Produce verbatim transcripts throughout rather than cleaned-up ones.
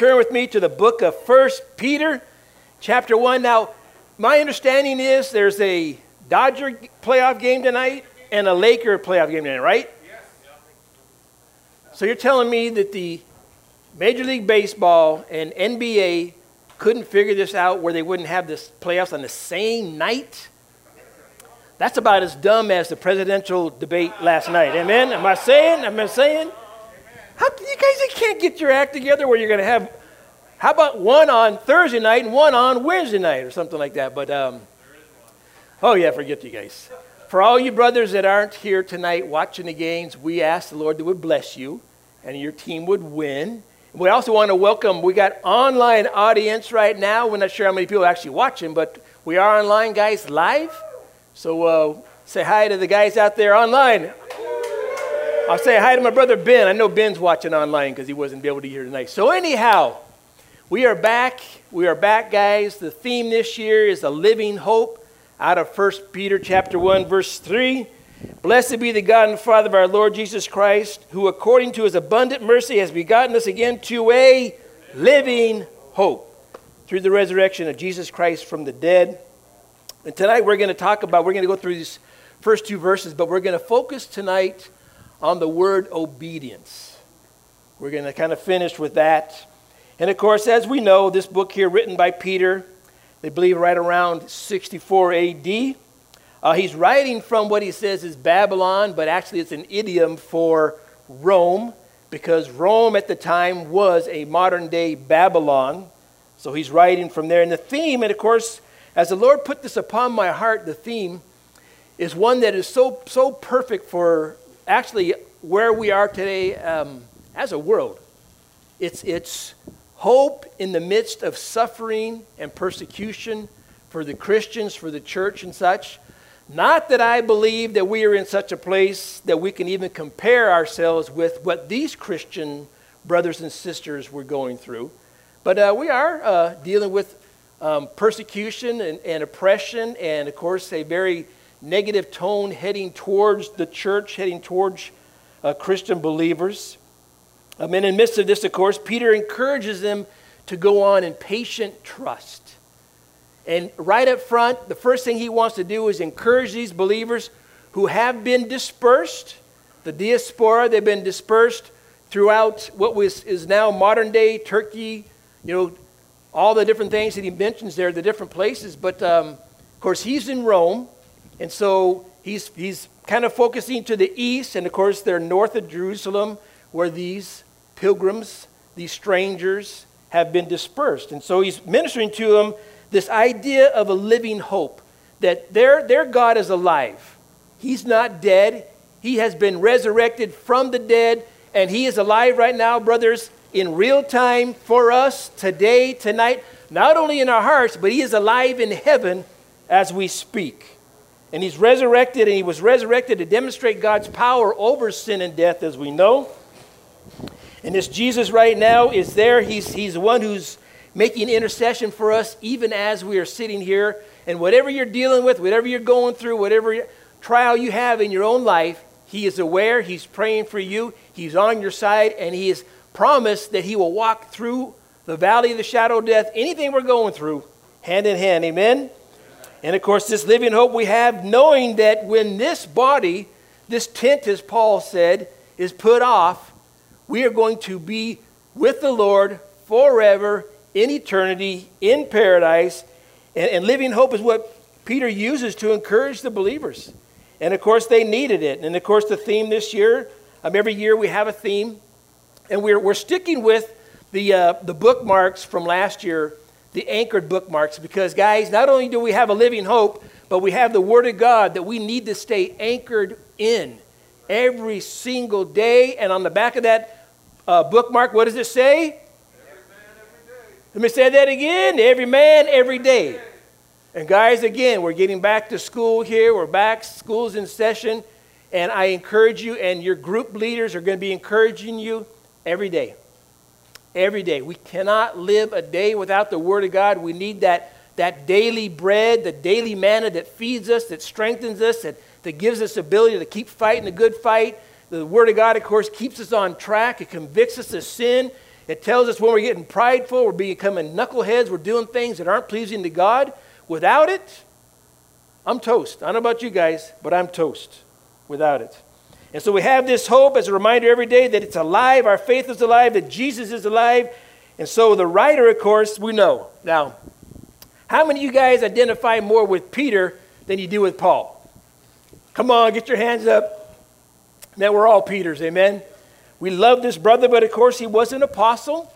turn with me to the book of First Peter, chapter one. Now, my understanding is there's a Dodger playoff game tonight and a Laker playoff game tonight, right? Yes. So you're telling me that the Major League Baseball and N B A couldn't figure this out where they wouldn't have this playoffs on the same night? That's about as dumb as the presidential debate last night. Amen? Am I saying? Am I saying? How can you guys, you can't get your act together where you're going to have, how about one on Thursday night and one on Wednesday night or something like that? But, um, oh yeah, forget you guys. For all you brothers that aren't here tonight watching the games, we ask the Lord that would bless you and your team would win. We also want to welcome, we got online audience right now. We're not sure how many people are actually watching, but we are online, guys, live. So uh, say hi to the guys out there online. I'll say hi to my brother Ben. I know Ben's watching online because he wasn't able to be here tonight. So anyhow, we are back. We are back, guys. The theme this year is a living hope out of First Peter chapter one, verse three. Blessed be the God and Father of our Lord Jesus Christ, who according to his abundant mercy has begotten us again to a living hope through the resurrection of Jesus Christ from the dead. And tonight we're going to talk about, we're going to go through these first two verses, but we're going to focus tonight on the word obedience. We're going to kind of finish with that. And of course, as we know, this book here written by Peter, they believe right around sixty-four A D. Uh, he's writing from what he says is Babylon, but actually it's an idiom for Rome, because Rome at the time was a modern day Babylon. So he's writing from there. And the theme, and of course, as the Lord put this upon my heart, the theme is one that is so so perfect for actually where we are today um, as a world. It's, it's hope in the midst of suffering and persecution for the Christians, for the church and such. Not that I believe that we are in such a place that we can even compare ourselves with what these Christian brothers and sisters were going through. But uh, we are uh, dealing with Um, persecution and, and oppression, and of course a very negative tone heading towards the church, heading towards uh, Christian believers. Um, and in the midst of this, of course, Peter encourages them to go on in patient trust. And right up front, the first thing he wants to do is encourage these believers who have been dispersed, the diaspora, they've been dispersed throughout what was, is now modern day Turkey, you know, all the different things that he mentions there, the different places. But, um, of course, he's in Rome, and so he's he's kind of focusing to the east, and, of course, they're north of Jerusalem, where these pilgrims, these strangers, have been dispersed. And so he's ministering to them this idea of a living hope, that their, their God is alive. He's not dead. He has been resurrected from the dead, and he is alive right now, brothers, in real time for us today, tonight, not only in our hearts, but he is alive in heaven as we speak. And he's resurrected, and he was resurrected to demonstrate God's power over sin and death, as we know. And this Jesus right now is there. He's, he's the one who's making intercession for us even as we are sitting here. And whatever you're dealing with, whatever you're going through, whatever trial you have in your own life, he is aware, he's praying for you, he's on your side, and he is promised that he will walk through the valley of the shadow of death, anything we're going through, hand in hand. Amen? And of course, this living hope we have, knowing that when this body, this tent, as Paul said, is put off, we are going to be with the Lord forever, in eternity, in paradise. And, and living hope is what Peter uses to encourage the believers. And of course, they needed it. And of course, the theme this year, um, every year we have a theme. And we're, we're sticking with the, uh, the bookmarks from last year, the anchored bookmarks, because, guys, not only do we have a living hope, but we have the Word of God that we need to stay anchored in every single day. And on the back of that uh, bookmark, what does it say? Every man, every day. Let me say that again. Every man, every day. And, guys, again, we're getting back to school here. We're back. School's in session. And I encourage you, and your group leaders are going to be encouraging you, Every day, every day. We cannot live a day without the Word of God. We need that, that daily bread, the daily manna that feeds us, that strengthens us, that, that gives us the ability to keep fighting the good fight. The Word of God, of course, keeps us on track. It convicts us of sin. It tells us when we're getting prideful, we're becoming knuckleheads, we're doing things that aren't pleasing to God. Without it, I'm toast. I don't know about you guys, but I'm toast without it. And so we have this hope as a reminder every day that it's alive, our faith is alive, that Jesus is alive. And so the writer, of course, we know. Now, how many of you guys identify more with Peter than you do with Paul? Come on, get your hands up. Now we're all Peters, amen? We love this brother, but of course he was an apostle,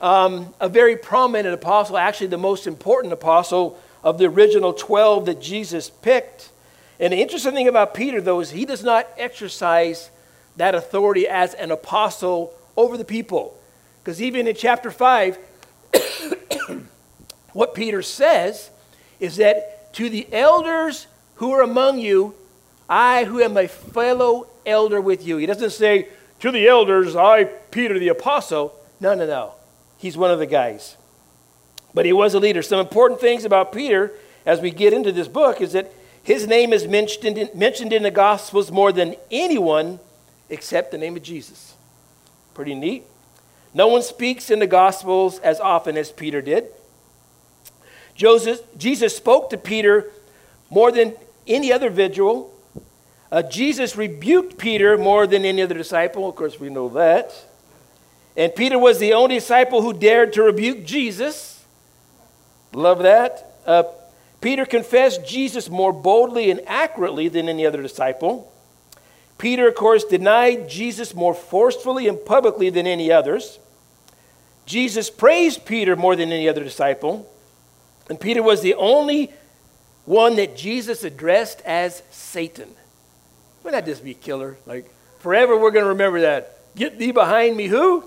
um, a very prominent apostle, actually the most important apostle of the original twelve that Jesus picked. And the interesting thing about Peter, though, is he does not exercise that authority as an apostle over the people. Because even in chapter five, what Peter says is that to the elders who are among you, I who am a fellow elder with you. He doesn't say, to the elders, I, Peter the apostle. No, no, no. He's one of the guys. But he was a leader. Some important things about Peter as we get into this book is that his name is mentioned in, mentioned in the Gospels more than anyone except the name of Jesus. Pretty neat. No one speaks in the Gospels as often as Peter did. Joseph, Jesus spoke to Peter more than any other individual. Uh, Jesus rebuked Peter more than any other disciple. Of course, we know that. And Peter was the only disciple who dared to rebuke Jesus. Love that. Uh, Peter confessed Jesus more boldly and accurately than any other disciple. Peter, of course, denied Jesus more forcefully and publicly than any others. Jesus praised Peter more than any other disciple. And Peter was the only one that Jesus addressed as Satan. Wouldn't that just be killer? Like, forever we're going to remember that. Get thee behind me, who?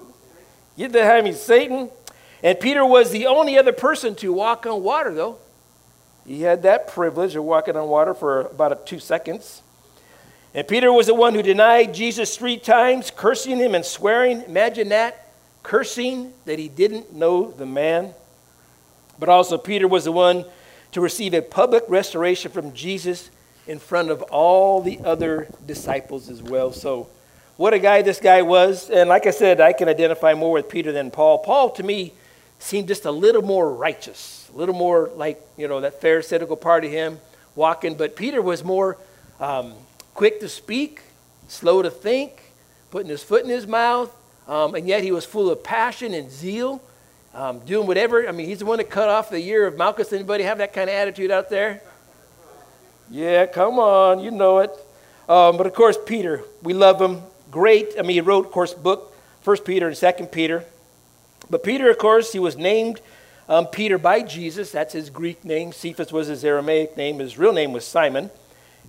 Get behind me, Satan. And Peter was the only other person to walk on water, though. He had that privilege of walking on water for about a two seconds. And Peter was the one who denied Jesus three times, cursing him and swearing. Imagine that, cursing that he didn't know the man. But also Peter was the one to receive a public restoration from Jesus in front of all the other disciples as well. So what a guy this guy was. And like I said, I can identify more with Peter than Paul. Paul, to me, seemed just a little more righteous, a little more like, you know, that pharisaical part of him walking. But Peter was more um, quick to speak, slow to think, putting his foot in his mouth. Um, and yet he was full of passion and zeal, um, doing whatever. I mean, he's the one that cut off the ear of Malchus. Anybody have that kind of attitude out there? Yeah, come on, you know it. Um, but, of course, Peter, we love him. Great. I mean, he wrote, of course, book, First Peter and Second Peter. But Peter, of course, he was named um, Peter by Jesus. That's his Greek name. Cephas was his Aramaic name. His real name was Simon.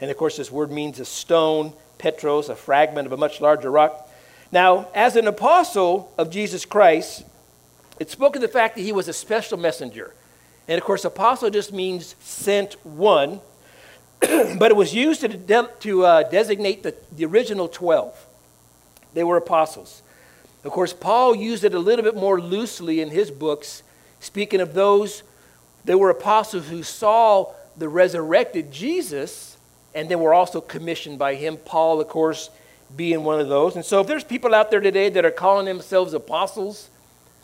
And, of course, this word means a stone, Petros, a fragment of a much larger rock. Now, as an apostle of Jesus Christ, it spoke of the fact that he was a special messenger. And, of course, apostle just means sent one. But it was used to, de- to uh, designate the, the original twelve. They were apostles. Of course, Paul used it a little bit more loosely in his books, speaking of those, they were apostles who saw the resurrected Jesus, and they were also commissioned by him, Paul, of course, being one of those. And so if there's people out there today that are calling themselves apostles,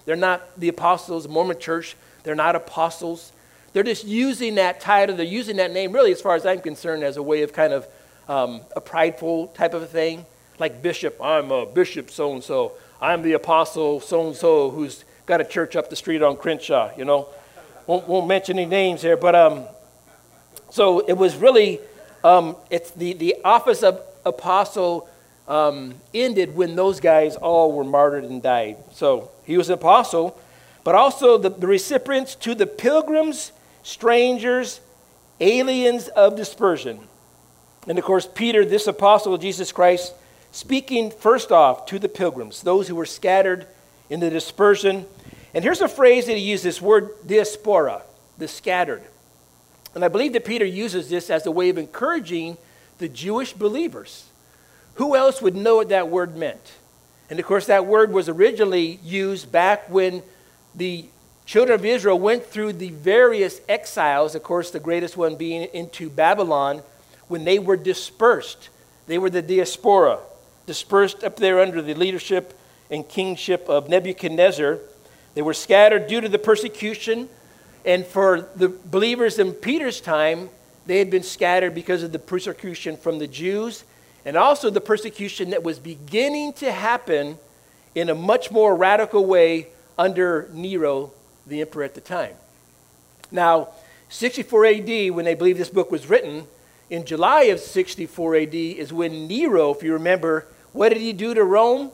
they're not the apostles, Mormon church, they're not apostles. They're just using that title, they're using that name, really, as far as I'm concerned, as a way of kind of um, a prideful type of a thing. Like bishop, I'm a bishop so-and-so. I'm the apostle so-and-so who's got a church up the street on Crenshaw, you know. Won't, won't mention any names here, but um, so it was really, um, it's the, the office of apostle um, ended when those guys all were martyred and died. So he was an apostle, but also the, the recipients to the pilgrims, strangers, aliens of dispersion. And of course, Peter, this apostle of Jesus Christ, speaking first off to the pilgrims, those who were scattered in the dispersion. And here's a phrase that he used, this word diaspora, the scattered. And I believe that Peter uses this as a way of encouraging the Jewish believers. Who else would know what that word meant? And of course, that word was originally used back when the children of Israel went through the various exiles, of course, the greatest one being into Babylon, when they were dispersed. They were the diaspora, dispersed up there under the leadership and kingship of Nebuchadnezzar. They were scattered due to the persecution. And for the believers in Peter's time, they had been scattered because of the persecution from the Jews, and also the persecution that was beginning to happen in a much more radical way under Nero, the emperor at the time. Now, sixty-four A D, when they believe this book was written, in July of sixty-four A D is when Nero, if you remember, what did he do to Rome?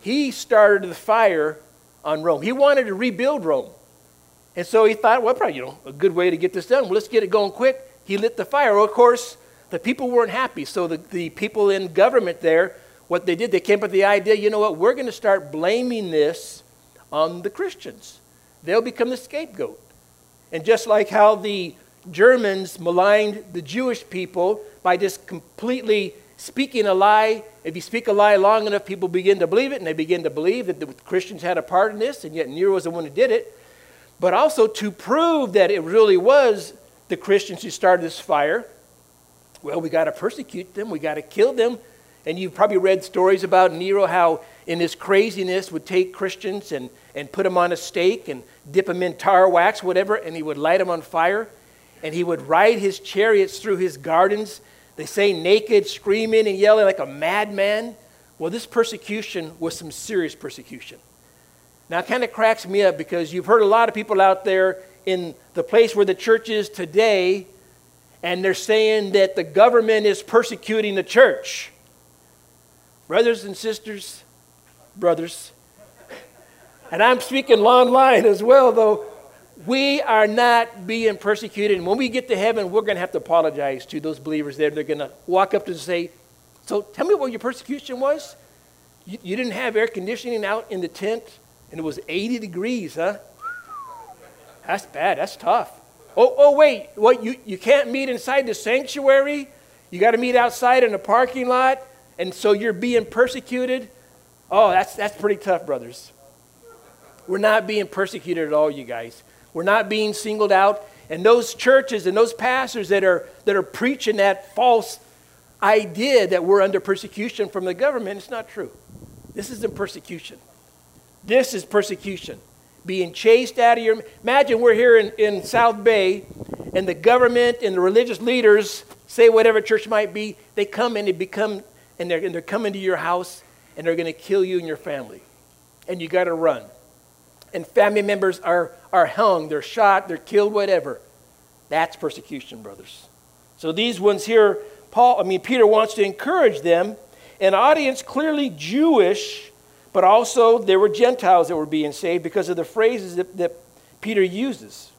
He started the fire on Rome. He wanted to rebuild Rome. And so he thought, well, probably, you know, a good way to get this done. Well, let's get it going quick. He lit the fire. Well, of course, the people weren't happy. So the, the people in government there, what they did, they came up with the idea, you know what, we're going to start blaming this on the Christians. They'll become the scapegoat. And just like how the Germans maligned the Jewish people by just completely speaking a lie, if you speak a lie long enough, people begin to believe it, and they begin to believe that the Christians had a part in this, and yet Nero was the one who did it. But also to prove that it really was the Christians who started this fire, well, we got to persecute them, we got to kill them. And you've probably read stories about Nero, how in his craziness would take Christians and, and put them on a stake and dip them in tar wax, whatever, and he would light them on fire. And he would ride his chariots through his gardens, they say naked, screaming and yelling like a madman. Well, this persecution was some serious persecution. Now, it kind of cracks me up because you've heard a lot of people out there in the place where the church is today, and they're saying that the government is persecuting the church. Brothers and sisters, brothers, and I'm speaking online as well, though, we are not being persecuted. And when we get to heaven, we're going to have to apologize to those believers there. They're going to walk up to and say, so tell me what your persecution was? You, you didn't have air conditioning out in the tent, and it was eighty degrees, huh? That's bad. That's tough. Oh, oh wait, what, you, you can't meet inside the sanctuary? You got to meet outside in the parking lot? And so you're being persecuted? Oh, that's, that's pretty tough, brothers. We're not being persecuted at all, you guys. We're not being singled out. And those churches and those pastors that are, that are preaching that false idea that we're under persecution from the government, it's not true. This isn't persecution. This is persecution. Being chased out of your... Imagine we're here in, in South Bay, and the government and the religious leaders, say whatever church might be, they come and they become... And they're, and they're coming to your house, and they're going to kill you and your family. And you got to run. And family members are, are hung. They're shot. They're killed, whatever. That's persecution, brothers. So these ones here, Paul, I mean, Peter wants to encourage them. An audience clearly Jewish, but also there were Gentiles that were being saved because of the phrases that, that Peter uses.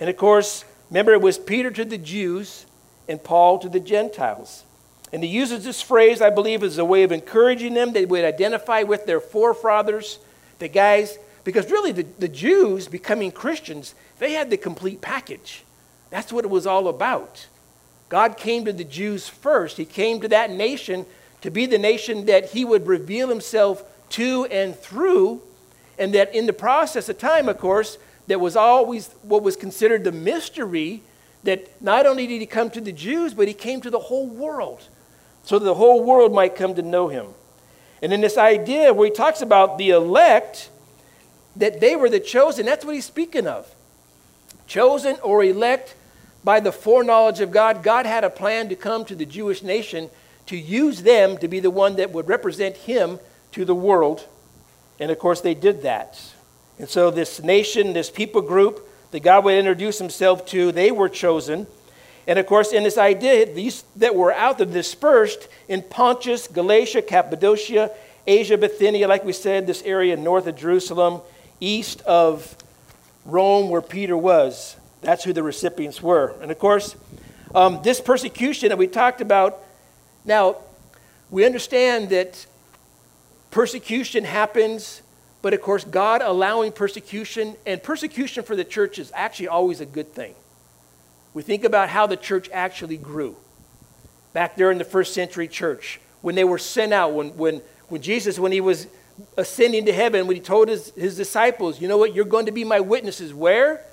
And, of course, remember, it was Peter to the Jews and Paul to the Gentiles. And he uses this phrase, I believe, as a way of encouraging them. They would identify with their forefathers, the guys. Because really, the, the Jews becoming Christians, they had the complete package. That's what it was all about. God came to the Jews first. He came to that nation to be the nation that he would reveal himself to and through. And that in the process of time, of course, there was always what was considered the mystery that not only did he come to the Jews, but he came to the whole world, so that the whole world might come to know him. And in this idea where he talks about the elect, that they were the chosen, that's what he's speaking of. Chosen or elect by the foreknowledge of God. God had a plan to come to the Jewish nation to use them to be the one that would represent him to the world. And of course they did that. And so this nation, this people group that God would introduce himself to, they were chosen. And, of course, in this idea, these that were out there dispersed in Pontus, Galatia, Cappadocia, Asia, Bithynia, like we said, this area north of Jerusalem, east of Rome where Peter was. That's who the recipients were. And, of course, um, this persecution that we talked about, now, we understand that persecution happens, but, of course, God allowing persecution, and persecution for the church is actually always a good thing. We think about how the church actually grew back there in the first century church when they were sent out, when when, when Jesus, when he was ascending to heaven, when he told his, his disciples, you know what, you're going to be my witnesses. Where?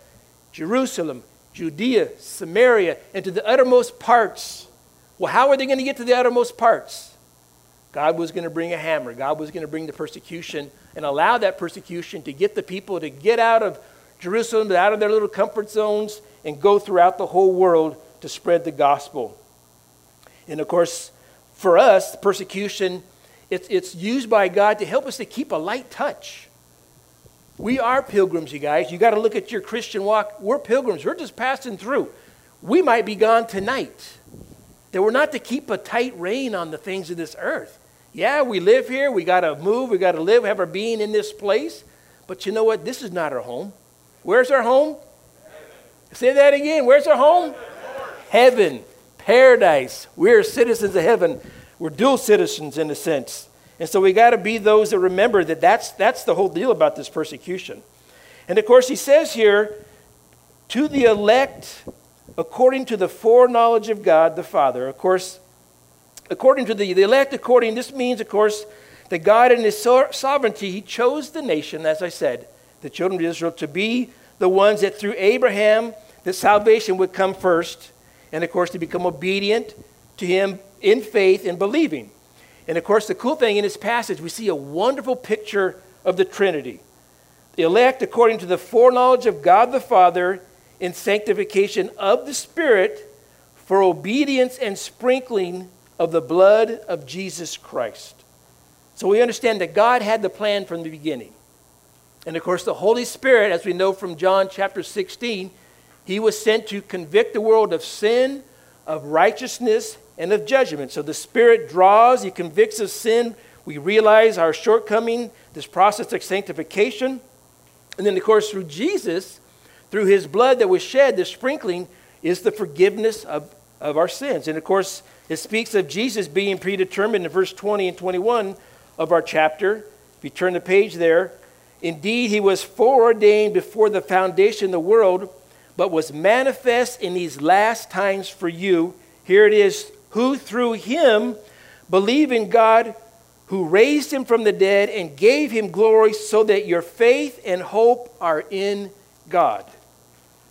Jerusalem, Judea, Samaria, and to the uttermost parts. Well, how are they going to get to the uttermost parts? God was going to bring a hammer. God was going to bring the persecution and allow that persecution to get the people to get out of Jerusalem, out of their little comfort zones, and go throughout the whole world to spread the gospel. And of course, for us, persecution, it's, it's used by God to help us to keep a light touch. We are pilgrims, you guys. You got to look at your Christian walk. We're pilgrims. We're just passing through. We might be gone tonight. That we're not to keep a tight rein on the things of this earth. Yeah, we live here. We got to move. We got to live, have our being in this place. But you know what? This is not our home. Where's our home? Say that again. Where's our home? Heaven. Paradise. We're citizens of heaven. We're dual citizens in a sense. And so we got to be those that remember that that's, that's the whole deal about this persecution. And of course, he says here, to the elect, according to the foreknowledge of God the Father. Of course, according to the, the elect, according, this means, of course, that God in his so- sovereignty, he chose the nation, as I said, the children of Israel, to be the ones that through Abraham, that salvation would come first. And of course, to become obedient to him in faith and believing. And of course, the cool thing in this passage, we see a wonderful picture of the Trinity. The elect, according to the foreknowledge of God the Father, in sanctification of the Spirit, for obedience and sprinkling of the blood of Jesus Christ. So we understand that God had the plan from the beginning. And of course, the Holy Spirit, as we know from John chapter sixteen, he was sent to convict the world of sin, of righteousness, and of judgment. So the Spirit draws, he convicts of sin. We realize our shortcoming, this process of sanctification. And then, of course, through Jesus, through his blood that was shed, the sprinkling is the forgiveness of, of our sins. And, of course, it speaks of Jesus being predetermined in verse twenty and twenty-one of our chapter. If you turn the page there, indeed, he was foreordained before the foundation of the world, but was manifest in these last times for you. Here it is, who through him believe in God, who raised him from the dead and gave him glory, so that your faith and hope are in God.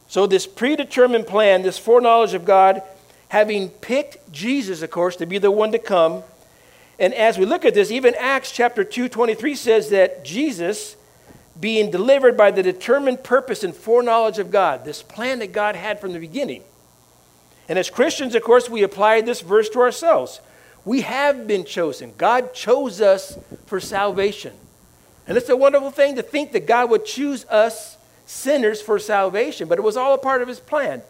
So this predetermined plan, this foreknowledge of God, having picked Jesus, of course, to be the one to come. And as we look at this, even Acts chapter two twenty-three says that Jesus, being delivered by the determined purpose and foreknowledge of God, this plan that God had from the beginning. And as Christians, of course, we apply this verse to ourselves. We have been chosen. God chose us for salvation. And it's a wonderful thing to think that God would choose us sinners for salvation, but it was all a part of his plan.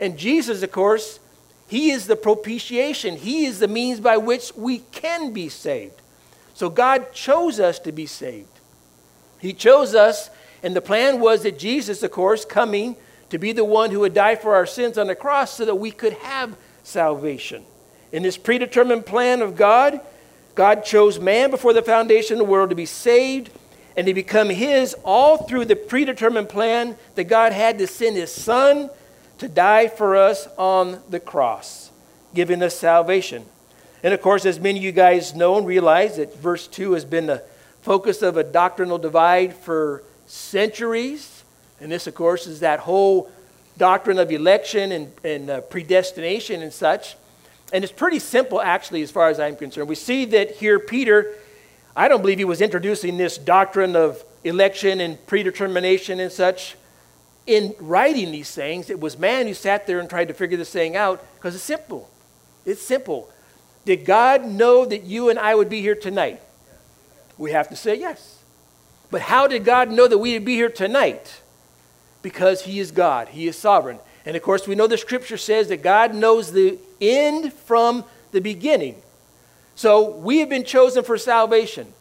And Jesus, of course, he is the propitiation. He is the means by which we can be saved. So God chose us to be saved. He chose us, and the plan was that Jesus, of course, coming to be the one who would die for our sins on the cross so that we could have salvation. In this predetermined plan of God, God chose man before the foundation of the world to be saved and to become his, all through the predetermined plan that God had to send his son to die for us on the cross, giving us salvation. And of course, as many of you guys know and realize, that verse two has been the focus of a doctrinal divide for centuries. And this, of course, is that whole doctrine of election and, and uh, predestination and such. And it's pretty simple, actually, as far as I'm concerned. We see that here Peter, I don't believe he was introducing this doctrine of election and predetermination and such. In writing these things, it was man who sat there and tried to figure this thing out, because it's simple. It's simple. Did God know that you and I would be here tonight? We have to say yes. But how did God know that we would be here tonight? Because he is God. He is sovereign. And of course, we know the scripture says that God knows the end from the beginning. So we have been chosen for salvation.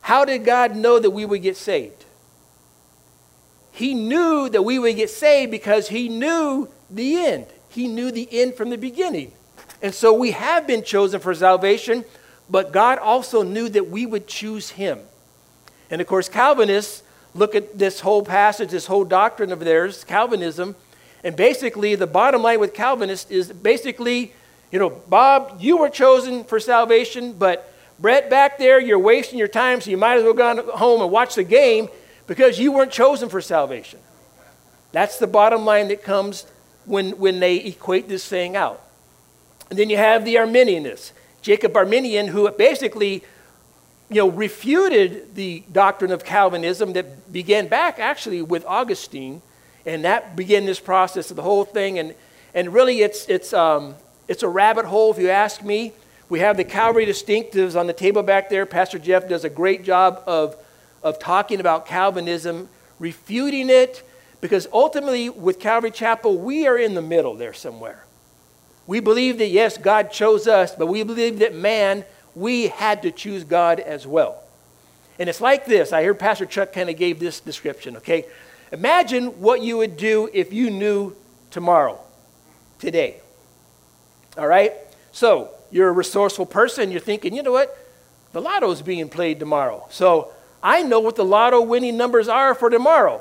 How did God know that we would get saved? He knew that we would get saved because he knew the end. He knew the end from the beginning. And so we have been chosen for salvation, but God also knew that we would choose him. And of course, Calvinists look at this whole passage, this whole doctrine of theirs, Calvinism, and basically the bottom line with Calvinists is basically, you know, Bob, you were chosen for salvation, but Brett back there, you're wasting your time, so you might as well go home and watch the game because you weren't chosen for salvation. That's the bottom line that comes when, when they equate this thing out. And then you have the Arminianists. Jacob Arminian, who basically, you know, refuted the doctrine of Calvinism that began back actually with Augustine, and that began this process of the whole thing. And and really, it's it's um, it's a rabbit hole, if you ask me. We have the Calvary distinctives on the table back there. Pastor Jeff does a great job of of talking about Calvinism, refuting it, because ultimately with Calvary Chapel, we are in the middle there somewhere. We believe that, yes, God chose us, but we believe that man, we had to choose God as well. And it's like this. I hear Pastor Chuck kind of gave this description, okay? Imagine what you would do if you knew tomorrow, today. All right? So you're a resourceful person. You're thinking, you know what? The lotto's being played tomorrow. So I know what the lotto winning numbers are for tomorrow.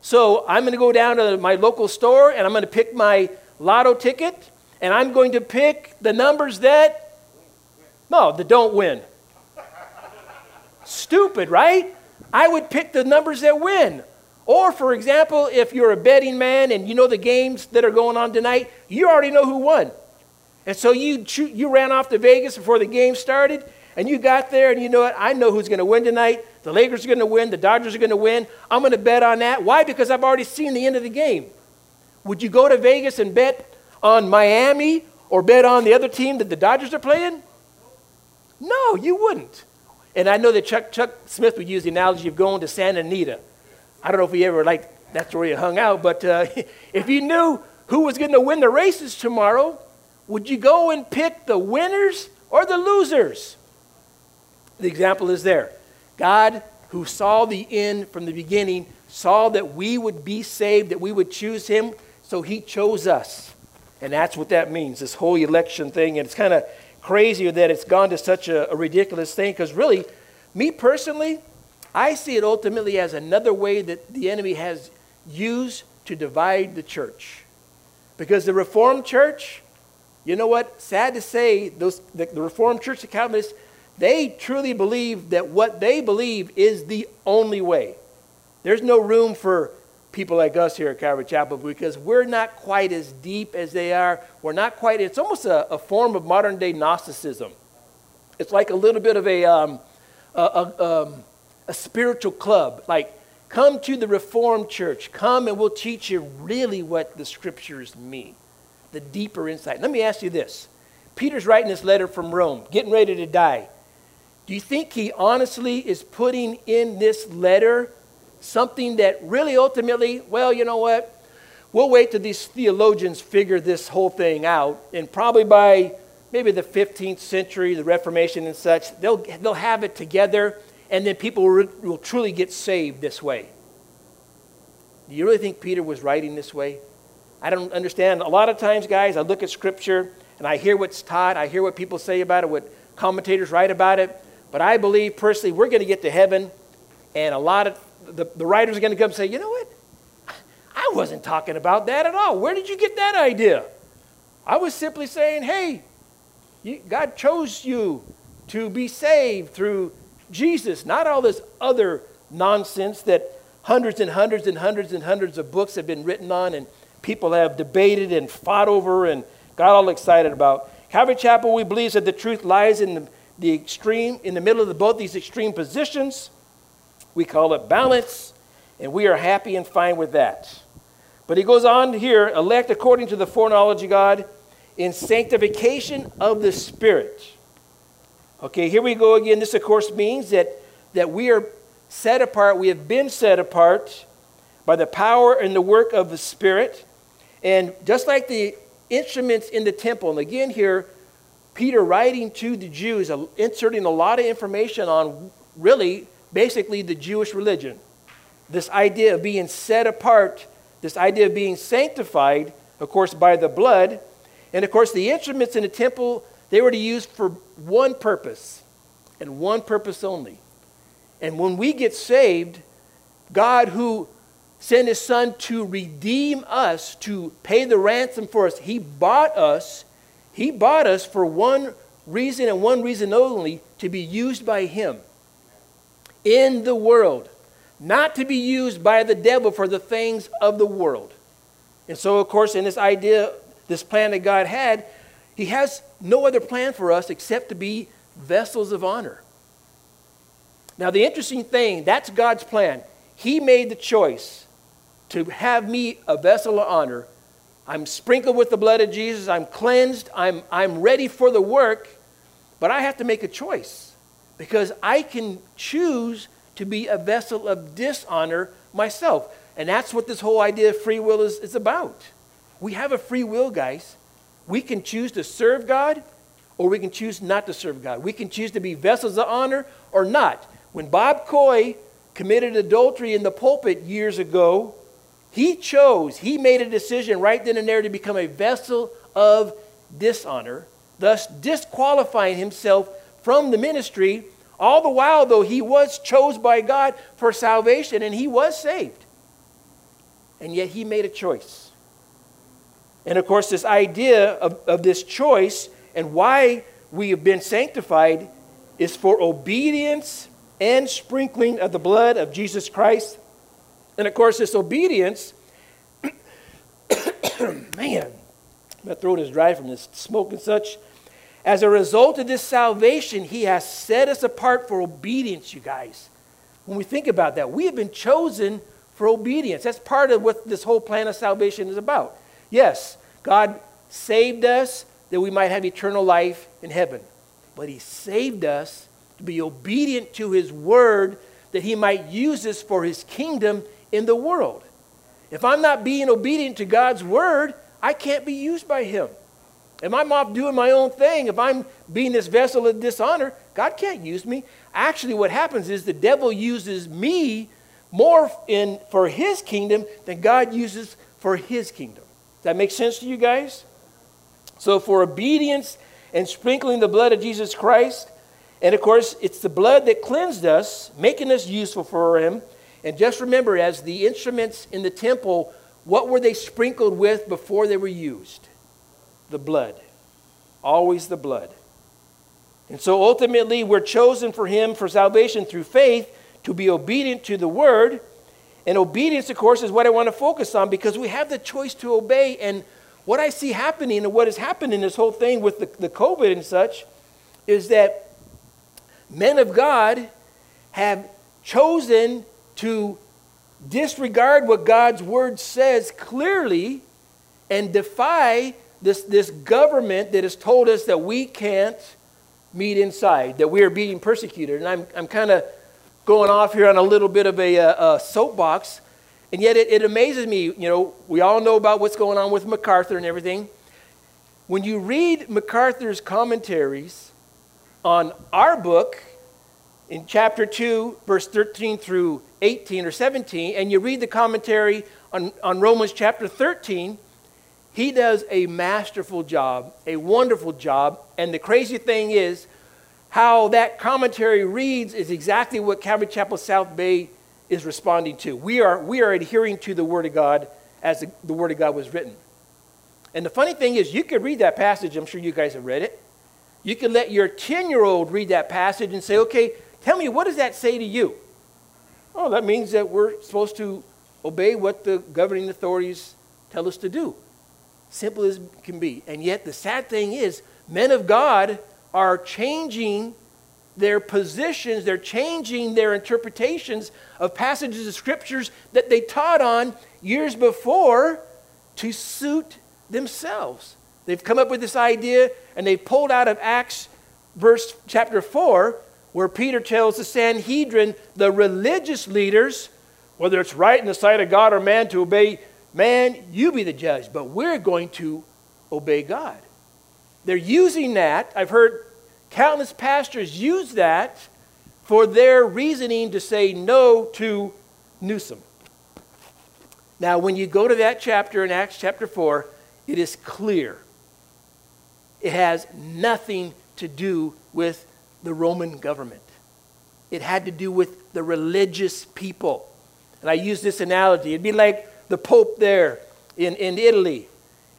So I'm going to go down to my local store and I'm going to pick my lotto ticket and I'm going to pick the numbers that, no, that don't win. Stupid, right? I would pick the numbers that win. Or, for example, if you're a betting man and you know the games that are going on tonight, you already know who won. And so you you ran off to Vegas before the game started, and you got there, and you know what? I know who's going to win tonight. The Lakers are going to win. The Dodgers are going to win. I'm going to bet on that. Why? Because I've already seen the end of the game. Would you go to Vegas and bet on Miami or bet on the other team that the Dodgers are playing? No, you wouldn't. And I know that Chuck, Chuck Smith would use the analogy of going to Santa Anita. I don't know if he ever, like, that's where he hung out, but uh, if you knew who was going to win the races tomorrow, would you go and pick the winners or the losers? The example is there. God, who saw the end from the beginning, saw that we would be saved, that we would choose him, so he chose us. And that's what that means, this whole election thing. And it's kind of crazy that it's gone to such a, a ridiculous thing, because really, me personally, I see it ultimately as another way that the enemy has used to divide the church. Because the Reformed Church, you know what? Sad to say, those the, the Reformed Church, the Calvinists, they truly believe that what they believe is the only way. There's no room for people like us here at Calvary Chapel because we're not quite as deep as they are. We're not quite, it's almost a, a form of modern day Gnosticism. It's like a little bit of a, um, a, a, um, a spiritual club. Like, come to the Reformed Church. Come and we'll teach you really what the scriptures mean. The deeper insight. Let me ask you this. Peter's writing this letter from Rome, getting ready to die. Do you think he honestly is putting in this letter something that really ultimately, well, you know what? We'll wait till these theologians figure this whole thing out. And probably by maybe the fifteenth century, the Reformation and such, they'll they'll have it together. And then people will, will truly get saved this way. Do you really think Peter was writing this way? I don't understand. A lot of times, guys, I look at Scripture and I hear what's taught. I hear what people say about it, what commentators write about it. But I believe, personally, we're going to get to heaven, and a lot of the, the writers are going to come and say, you know what? I wasn't talking about that at all. Where did you get that idea? I was simply saying, hey, you, God chose you to be saved through Jesus, not all this other nonsense that hundreds and hundreds and hundreds and hundreds of books have been written on and people have debated and fought over and got all excited about. Calvary Chapel, we believe that the truth lies in the The extreme, in the middle of the, both these extreme positions. We call it balance, and we are happy and fine with that. But he goes on here, elect according to the foreknowledge of God in sanctification of the Spirit. Okay, here we go again. This, of course, means that, that we are set apart, we have been set apart by the power and the work of the Spirit. And just like the instruments in the temple, and again here, Peter writing to the Jews, inserting a lot of information on really, basically, the Jewish religion. This idea of being set apart, this idea of being sanctified, of course, by the blood. And, of course, the instruments in the temple, they were to use for one purpose and one purpose only. And when we get saved, God who sent his son to redeem us, to pay the ransom for us, he bought us. He bought us for one reason and one reason only, to be used by him in the world, not to be used by the devil for the things of the world. And so, of course, in this idea, this plan that God had, He has no other plan for us except to be vessels of honor. Now, the interesting thing, that's God's plan. He made the choice to have me a vessel of honor. I'm sprinkled with the blood of Jesus. I'm cleansed. I'm, I'm ready for the work. But I have to make a choice, because I can choose to be a vessel of dishonor myself. And that's what this whole idea of free will is, is about. We have a free will, guys. We can choose to serve God, or we can choose not to serve God. We can choose to be vessels of honor or not. When Bob Coy committed adultery in the pulpit years ago, he chose, he made a decision right then and there to become a vessel of dishonor, thus disqualifying himself from the ministry. All the while, though, he was chosen by God for salvation, and he was saved. And yet he made a choice. And, of course, this idea of, of this choice and why we have been sanctified is for obedience and sprinkling of the blood of Jesus Christ. And, of course, this obedience, man, my throat is dry from this smoke and such. As a result of this salvation, he has set us apart for obedience, you guys. When we think about that, we have been chosen for obedience. That's part of what this whole plan of salvation is about. Yes, God saved us that we might have eternal life in heaven. But he saved us to be obedient to his word, that he might use us for his kingdom in the world. If I'm not being obedient to God's word, I can't be used by him. If I'm off doing my own thing, if I'm being this vessel of dishonor, God can't use me. Actually, what happens is the devil uses me more in for his kingdom than God uses for his kingdom. Does that make sense to you guys? So for obedience and sprinkling the blood of Jesus Christ, and of course, it's the blood that cleansed us, making us useful for him. And just remember, as the instruments in the temple, what were they sprinkled with before they were used? The blood, always the blood. And so ultimately we're chosen for him for salvation through faith to be obedient to the word. And obedience, of course, is what I want to focus on, because we have the choice to obey. And what I see happening, and what has happened in this whole thing with the, the COVID and such, is that men of God have chosen to disregard what God's word says clearly and defy This, this government that has told us that we can't meet inside, that we are being persecuted. And I'm, I'm kind of going off here on a little bit of a, a, a soapbox. And yet it, it amazes me. You know, we all know about what's going on with MacArthur and everything. When you read MacArthur's commentaries on our book in chapter two, verse thirteen through eighteen or seventeen, and you read the commentary on, on Romans chapter thirteen, he does a masterful job, a wonderful job. And the crazy thing is, how that commentary reads is exactly what Calvary Chapel South Bay is responding to. We are, we are adhering to the Word of God as the, the Word of God was written. And the funny thing is, you could read that passage. I'm sure you guys have read it. You can let your ten-year-old read that passage and say, okay, tell me, what does that say to you? Oh, that means that we're supposed to obey what the governing authorities tell us to do. Simple as can be. And yet the sad thing is, men of God are changing their positions. They're changing their interpretations of passages of scriptures that they taught on years before to suit themselves. They've come up with this idea, and they pulled out of Acts verse chapter four, where Peter tells the Sanhedrin, the religious leaders, whether it's right in the sight of God or man to obey man, you be the judge, but we're going to obey God. They're using that. I've heard countless pastors use that for their reasoning to say no to Newsom. Now, when you go to that chapter in Acts chapter four, it is clear. It has nothing to do with the Roman government. It had to do with the religious people. And I use this analogy. It'd be like the Pope there in, in Italy,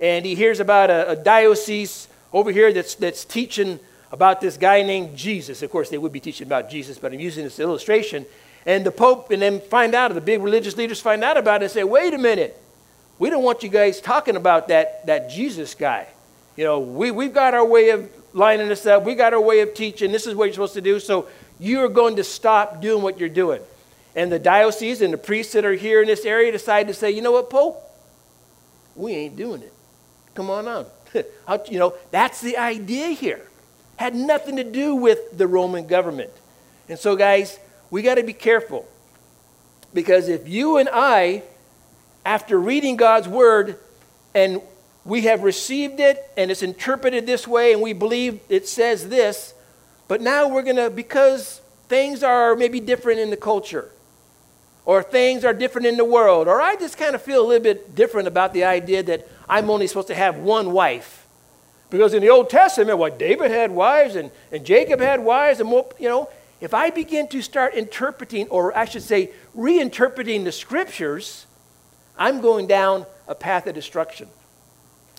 and he hears about a, a diocese over here that's, that's teaching about this guy named Jesus. Of course, they would be teaching about Jesus, but I'm using this illustration. And the Pope and them find out, the big religious leaders find out about it and say, wait a minute, we don't want you guys talking about that, that Jesus guy. You know, we, we've got our way of lining this up. We've got our way of teaching. This is what you're supposed to do. So you're going to stop doing what you're doing. And the diocese and the priests that are here in this area decide to say, you know what, Pope? We ain't doing it. Come on out. You know, that's the idea here. Had nothing to do with the Roman government. And so, guys, we got to be careful. Because if you and I, after reading God's word, and we have received it, and it's interpreted this way, and we believe it says this, but now we're going to, because things are maybe different in the culture, or things are different in the world, or I just kind of feel a little bit different about the idea that I'm only supposed to have one wife. Because in the Old Testament, what, David had wives, and, and Jacob had wives, and, you know, if I begin to start interpreting, or I should say, reinterpreting the scriptures, I'm going down a path of destruction.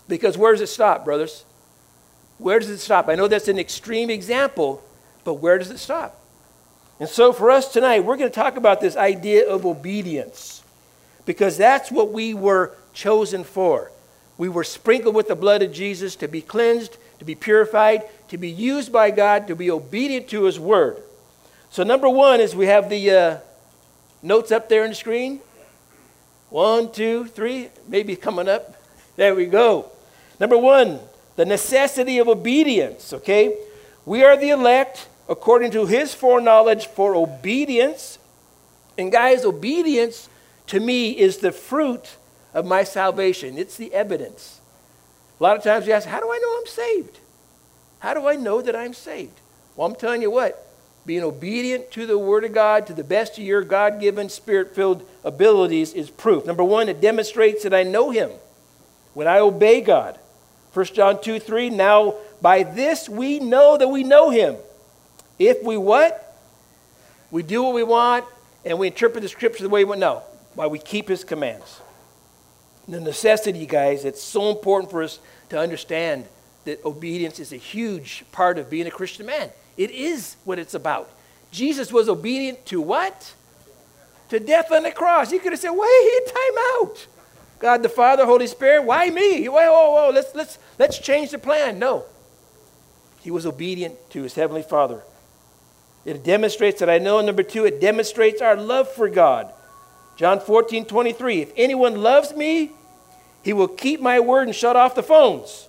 Because where does it stop, brothers? Where does it stop? I know that's an extreme example, but where does it stop? And so for us tonight, we're going to talk about this idea of obedience. Because that's what we were chosen for. We were sprinkled with the blood of Jesus to be cleansed, to be purified, to be used by God, to be obedient to his word. So number one is we have the uh, notes up there on the screen. One, two, three, maybe coming up. There we go. Number one, the necessity of obedience, okay? We are the elect according to his foreknowledge for obedience. And guys, obedience to me is the fruit of my salvation. It's the evidence. A lot of times you ask, how do I know I'm saved? How do I know that I'm saved? Well, I'm telling you what. Being obedient to the Word of God, to the best of your God-given, Spirit-filled abilities is proof. Number one, it demonstrates that I know Him when I obey God. First John two three, now by this we know that we know Him. If we what? We do what we want, and we interpret the Scripture the way we know. Why we keep His commands. The necessity, guys, it's so important for us to understand that obedience is a huge part of being a Christian man. It is what it's about. Jesus was obedient to what? To death on the cross. You could have said, wait, time out. God the Father, Holy Spirit, why me? Whoa, whoa, whoa, let's, let's, let's change the plan. No. He was obedient to his heavenly Father. It demonstrates that I know. Number two, it demonstrates our love for God. John fourteen twenty-three, if anyone loves me, he will keep my word and shut off the phones.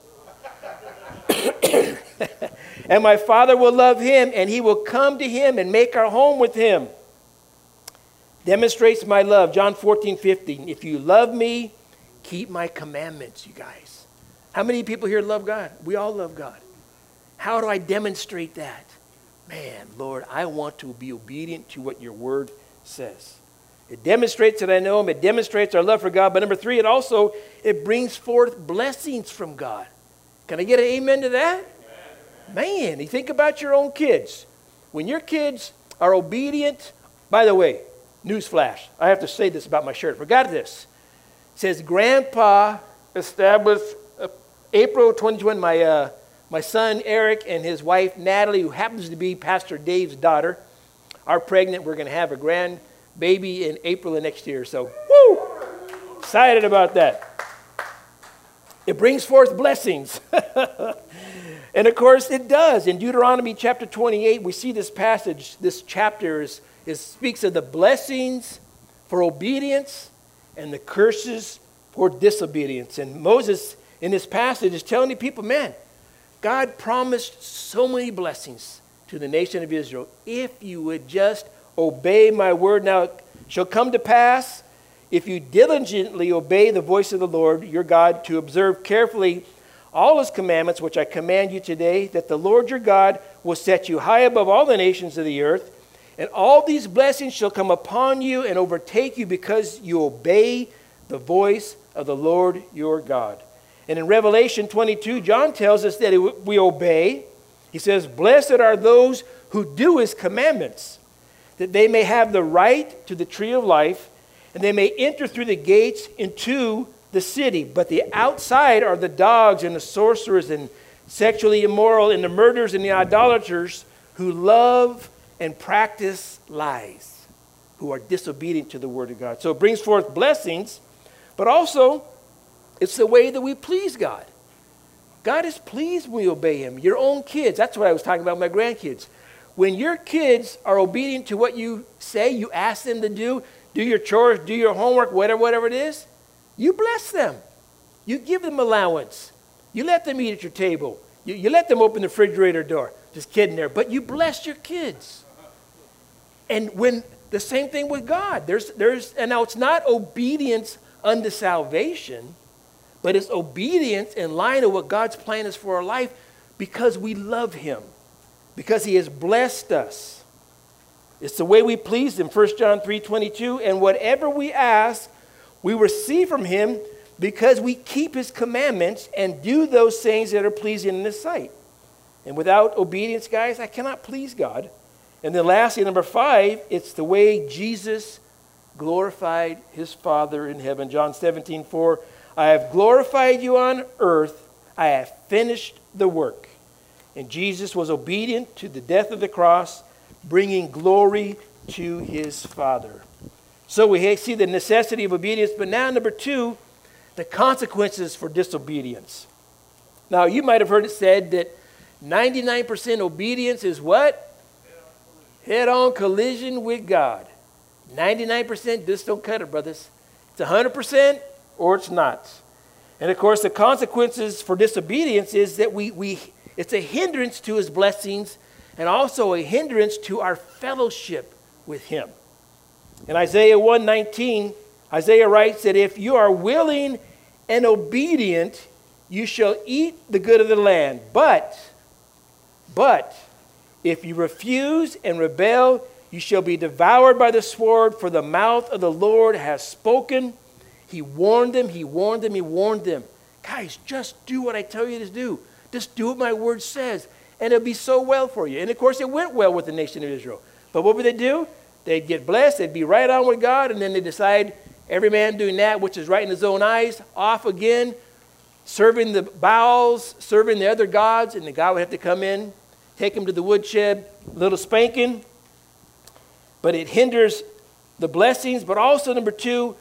And my Father will love him, and he will come to him and make our home with him. Demonstrates my love. John fourteen fifteen. If you love me, keep my commandments, you guys. How many people here love God? We all love God. How do I demonstrate that? Man, Lord, I want to be obedient to what your word says. It demonstrates that I know him. It demonstrates our love for God. But number three, it also, it brings forth blessings from God. Can I get an amen to that? Man, you think about your own kids. When your kids are obedient, by the way, newsflash, I have to say this about my shirt. Forgot this. It says, Grandpa established uh, April twenty-first, my, uh, my son Eric and his wife Natalie, who happens to be Pastor Dave's daughter, are pregnant. We're going to have a grandbaby in April of next year. So, woo! Excited about that. It brings forth blessings. And, of course, it does. In Deuteronomy chapter twenty-eight, we see this passage. This chapter is, is speaks of the blessings for obedience and the curses for disobedience. And Moses, in this passage, is telling the people, man, God promised so many blessings to the nation of Israel if you would just obey my word. Now, it shall come to pass if you diligently obey the voice of the Lord your God to observe carefully all his commandments, which I command you today, that the Lord your God will set you high above all the nations of the earth. And all these blessings shall come upon you and overtake you because you obey the voice of the Lord your God. And in Revelation twenty-two, John tells us that we obey. He says, blessed are those who do his commandments, that they may have the right to the tree of life, and they may enter through the gates into the city, but the outside are the dogs and the sorcerers and sexually immoral and the murderers and the idolaters who love and practice lies, who are disobedient to the word of God. So it brings forth blessings, but also it's the way that we please God. God is pleased when we obey him. Your own kids. That's what I was talking about with my grandkids. When your kids are obedient to what you say, you ask them to do, do your chores, do your homework, whatever, whatever it is, you bless them. You give them allowance. You let them eat at your table. You, you let them open the refrigerator door. Just kidding there. But you bless your kids. And when the same thing with God. There's, there's, and now it's not obedience unto salvation, but it's obedience in line of what God's plan is for our life because we love him, because he has blessed us. It's the way we please him, First John three twenty-two, and whatever we ask, we receive from him because we keep his commandments and do those things that are pleasing in his sight. And without obedience, guys, I cannot please God. And then lastly, number five, it's the way Jesus glorified his Father in heaven. John seventeen four, I have glorified you on earth. I have finished the work. And Jesus was obedient to the death of the cross, bringing glory to his Father. So we see the necessity of obedience. But now, number two, the consequences for disobedience. Now, you might have heard it said that ninety-nine percent obedience is what? Head-on collision with God. ninety-nine percent, just don't cut it, brothers. It's one hundred percent or it's not. And, of course, the consequences for disobedience is that we, we it's a hindrance to his blessings and also a hindrance to our fellowship with him. In Isaiah one nineteen, Isaiah writes that if you are willing and obedient, you shall eat the good of the land. But, but, if you refuse and rebel, you shall be devoured by the sword, for the mouth of the Lord has spoken. He warned them, he warned them, he warned them. Guys, just do what I tell you to do. Just do what my word says, and it'll be so well for you. And, of course, it went well with the nation of Israel. But what would they do? They'd get blessed, they'd be right on with God, and then they decide every man doing that, which is right in his own eyes, off again, serving the Baals, serving the other gods, and the God would have to come in, take him to the woodshed, little spanking. But it hinders the blessings. But also, number two,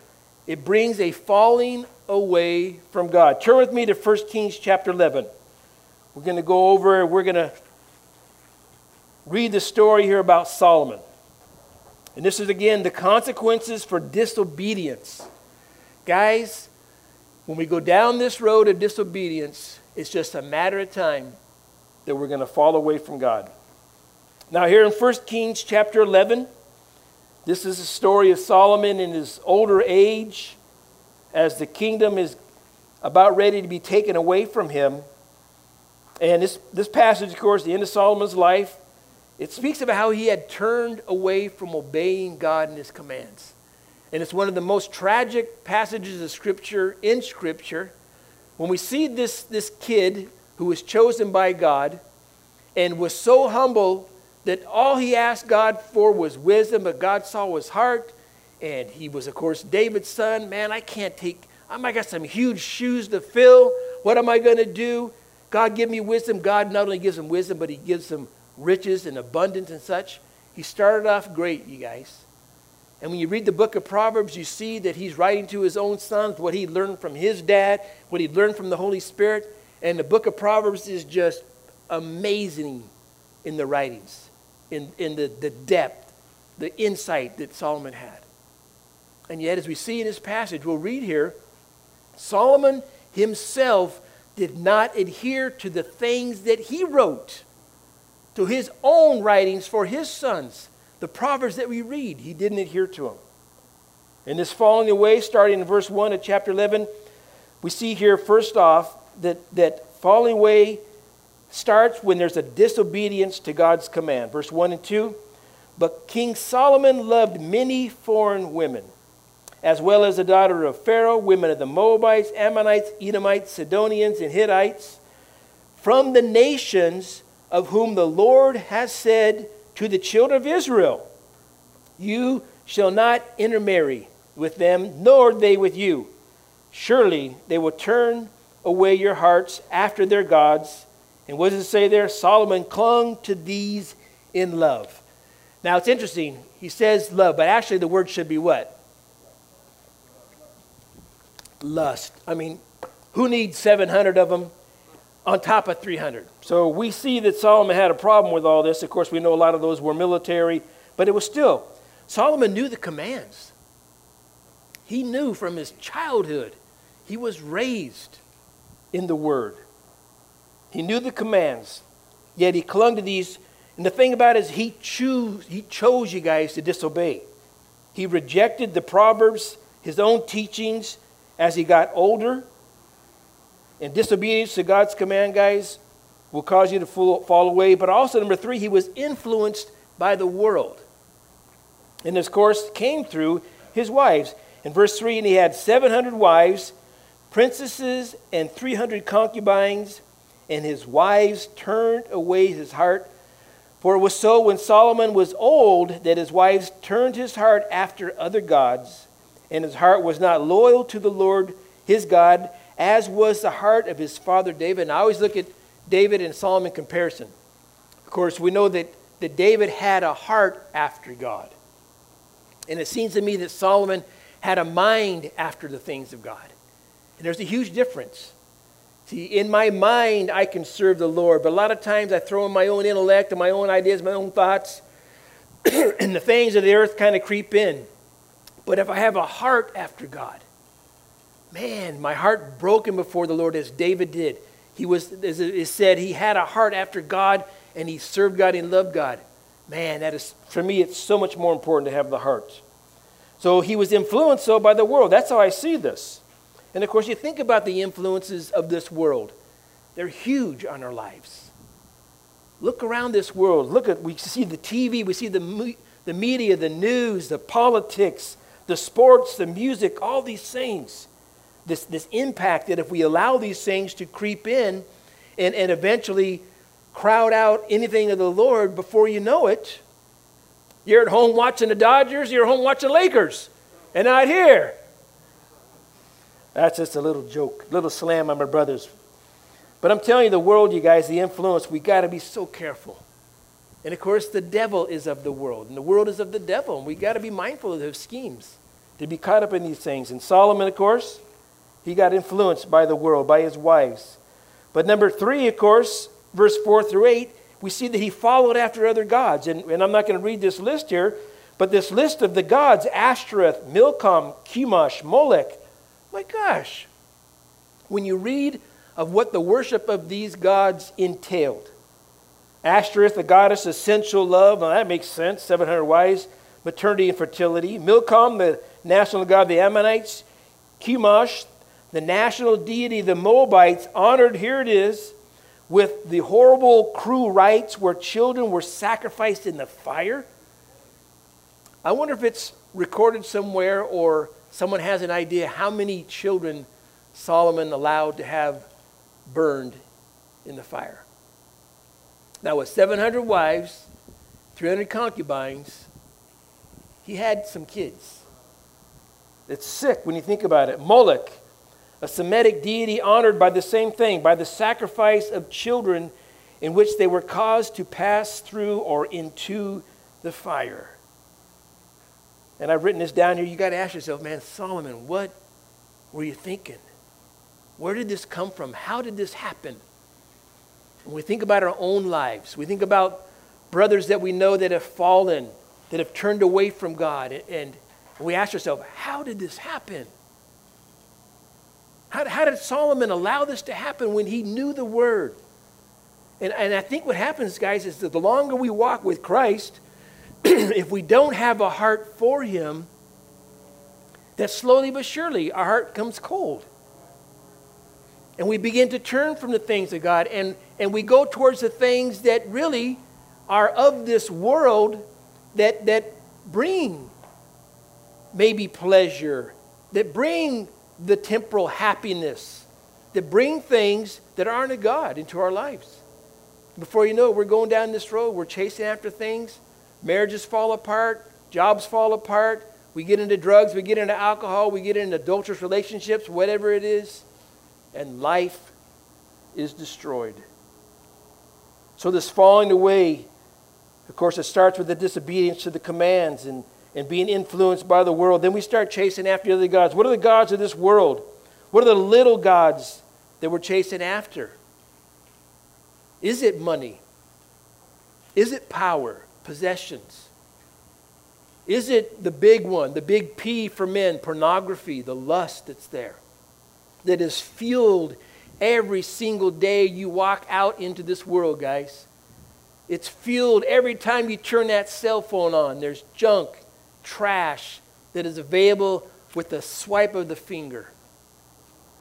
it brings a falling away from God. Turn with me to First Kings chapter eleven. We're going to go over, we're going to read the story here about Solomon. And this is, again, the consequences for disobedience. Guys, when we go down this road of disobedience, it's just a matter of time that we're going to fall away from God. Now, here in First Kings chapter eleven, this is the story of Solomon in his older age, as the kingdom is about ready to be taken away from him. And this, this passage, of course, the end of Solomon's life, it speaks about how he had turned away from obeying God and his commands. And it's one of the most tragic passages of Scripture in Scripture. When we see this, this kid who was chosen by God and was so humble that all he asked God for was wisdom, but God saw his heart. And he was, of course, David's son. Man, I can't take, I got some huge shoes to fill. What am I going to do? God, give me wisdom. God not only gives him wisdom, but he gives him riches and abundance and such. He started off great, you guys. And when you read the book of Proverbs, you see that he's writing to his own sons what he learned from his dad, what he learned from the Holy Spirit. And the book of Proverbs is just amazing in the writings, in, in the, the depth, the insight that Solomon had. And yet, as we see in this passage, we'll read here, Solomon himself did not adhere to the things that he wrote, to his own writings for his sons. The Proverbs that we read, he didn't adhere to them. And this falling away, starting in verse one of chapter eleven, we see here first off that, that falling away starts when there's a disobedience to God's command. Verse one and two, but King Solomon loved many foreign women, as well as the daughter of Pharaoh, women of the Moabites, Ammonites, Edomites, Sidonians, and Hittites, from the nations of whom the Lord has said to the children of Israel, you shall not intermarry with them, nor they with you. Surely they will turn away your hearts after their gods. And what does it say there? Solomon clung to these in love. Now it's interesting. He says love, but actually the word should be what? Lust. I mean, who needs seven hundred of them? on top of three hundred. So we see that Solomon had a problem with all this. Of course, we know a lot of those were military, but it was still, Solomon knew the commands. He knew from his childhood. He was raised in the Word. He knew the commands, yet he clung to these. And the thing about it is he, choose, he chose, you guys, to disobey. He rejected the Proverbs, his own teachings, as he got older. And disobedience to God's command, guys, will cause you to fall away. But also, number three, he was influenced by the world. And this, of course, came through his wives. In verse three, and he had seven hundred wives, princesses, and three hundred concubines, and his wives turned away his heart. For it was so when Solomon was old that his wives turned his heart after other gods, and his heart was not loyal to the Lord his God, as was the heart of his father David. And I always look at David and Solomon in comparison. Of course, we know that, that David had a heart after God. And it seems to me that Solomon had a mind after the things of God. And there's a huge difference. See, in my mind, I can serve the Lord. But a lot of times I throw in my own intellect and my own ideas, my own thoughts. And the things of the earth kind of creep in. But if I have a heart after God, man, my heart broken before the Lord as David did. He was, as it is said, he had a heart after God and he served God and loved God. Man, that is, for me, it's so much more important to have the heart. So he was influenced, though, by the world. That's how I see this. And, of course, you think about the influences of this world. They're huge on our lives. Look around this world. Look at, we see the T V, we see the, the media, the news, the politics, the sports, the music, all these things. This, this impact that if we allow these things to creep in and, and eventually crowd out anything of the Lord, before you know it, you're at home watching the Dodgers, you're at home watching the Lakers, and not here. That's just a little joke, little slam on my brothers. But I'm telling you, the world, you guys, the influence, we got to be so careful. And, of course, the devil is of the world, and the world is of the devil, and we got to be mindful of those schemes to be caught up in these things. And Solomon, of course, he got influenced by the world, by his wives. But number three, of course, verse four through eight, we see that he followed after other gods. And, and I'm not going to read this list here, but this list of the gods, Ashtoreth, Milcom, Chemosh, Molech. My gosh. When you read of what the worship of these gods entailed. Ashtoreth, the goddess of sensual love. Well, that makes sense. seven hundred wives, maternity and fertility. Milcom, the national god of the Ammonites. Chemosh, the national deity, the Moabites, honored, here it is, with the horrible, cruel rites where children were sacrificed in the fire. I wonder if it's recorded somewhere or someone has an idea how many children Solomon allowed to have burned in the fire. Now, with seven hundred wives, three hundred concubines, he had some kids. It's sick when you think about it. Molech, a Semitic deity honored by the same thing, by the sacrifice of children in which they were caused to pass through or into the fire. And I've written this down here. You got to ask yourself, man, Solomon, what were you thinking? Where did this come from? How did this happen? When we think about our own lives, we think about brothers that we know that have fallen, that have turned away from God, and we ask ourselves, how did this happen? How, how did Solomon allow this to happen when he knew the Word? And, and I think what happens, guys, is that the longer we walk with Christ, if we don't have a heart for Him, that slowly but surely our heart comes cold. And we begin to turn from the things of God, and, and we go towards the things that really are of this world that, that bring maybe pleasure, that bring the temporal happiness, that bring things that aren't of God into our lives. Before you know it, we're going down this road. We're chasing after things. Marriages fall apart. Jobs fall apart. We get into drugs. We get into alcohol. We get into adulterous relationships, whatever it is. And life is destroyed. So this falling away, of course, it starts with the disobedience to the commands and and being influenced by the world. Then we start chasing after other gods. What are the gods of this world? What are the little gods that we're chasing after? Is it money? Is it power, possessions? Is it the big one, the big P for men, pornography, the lust that's there, that is fueled every single day you walk out into this world, guys? It's fueled every time you turn that cell phone on. There's junk, trash that is available with a swipe of the finger.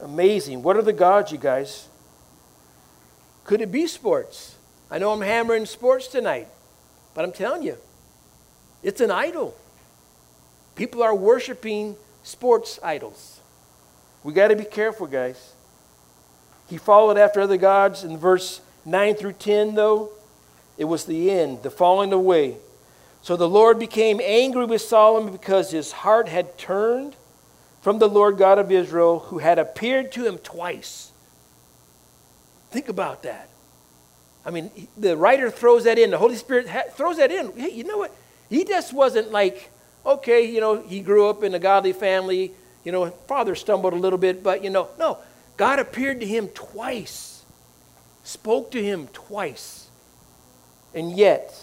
Amazing. What are the gods, you guys? Could it be sports? I know I'm hammering sports tonight, but I'm telling you, it's an idol. People are worshiping sports idols. We got to be careful, guys. He followed after other gods. In verse nine through ten, though, it was the end, the falling away. So the Lord became angry with Solomon because his heart had turned from the Lord God of Israel, who had appeared to him twice. Think about that. I mean, the writer throws that in. The Holy Spirit ha- throws that in. Hey, you know what? He just wasn't like, okay, you know, he grew up in a godly family. You know, father stumbled a little bit, but, you know, no. God appeared to him twice, spoke to him twice, and yet,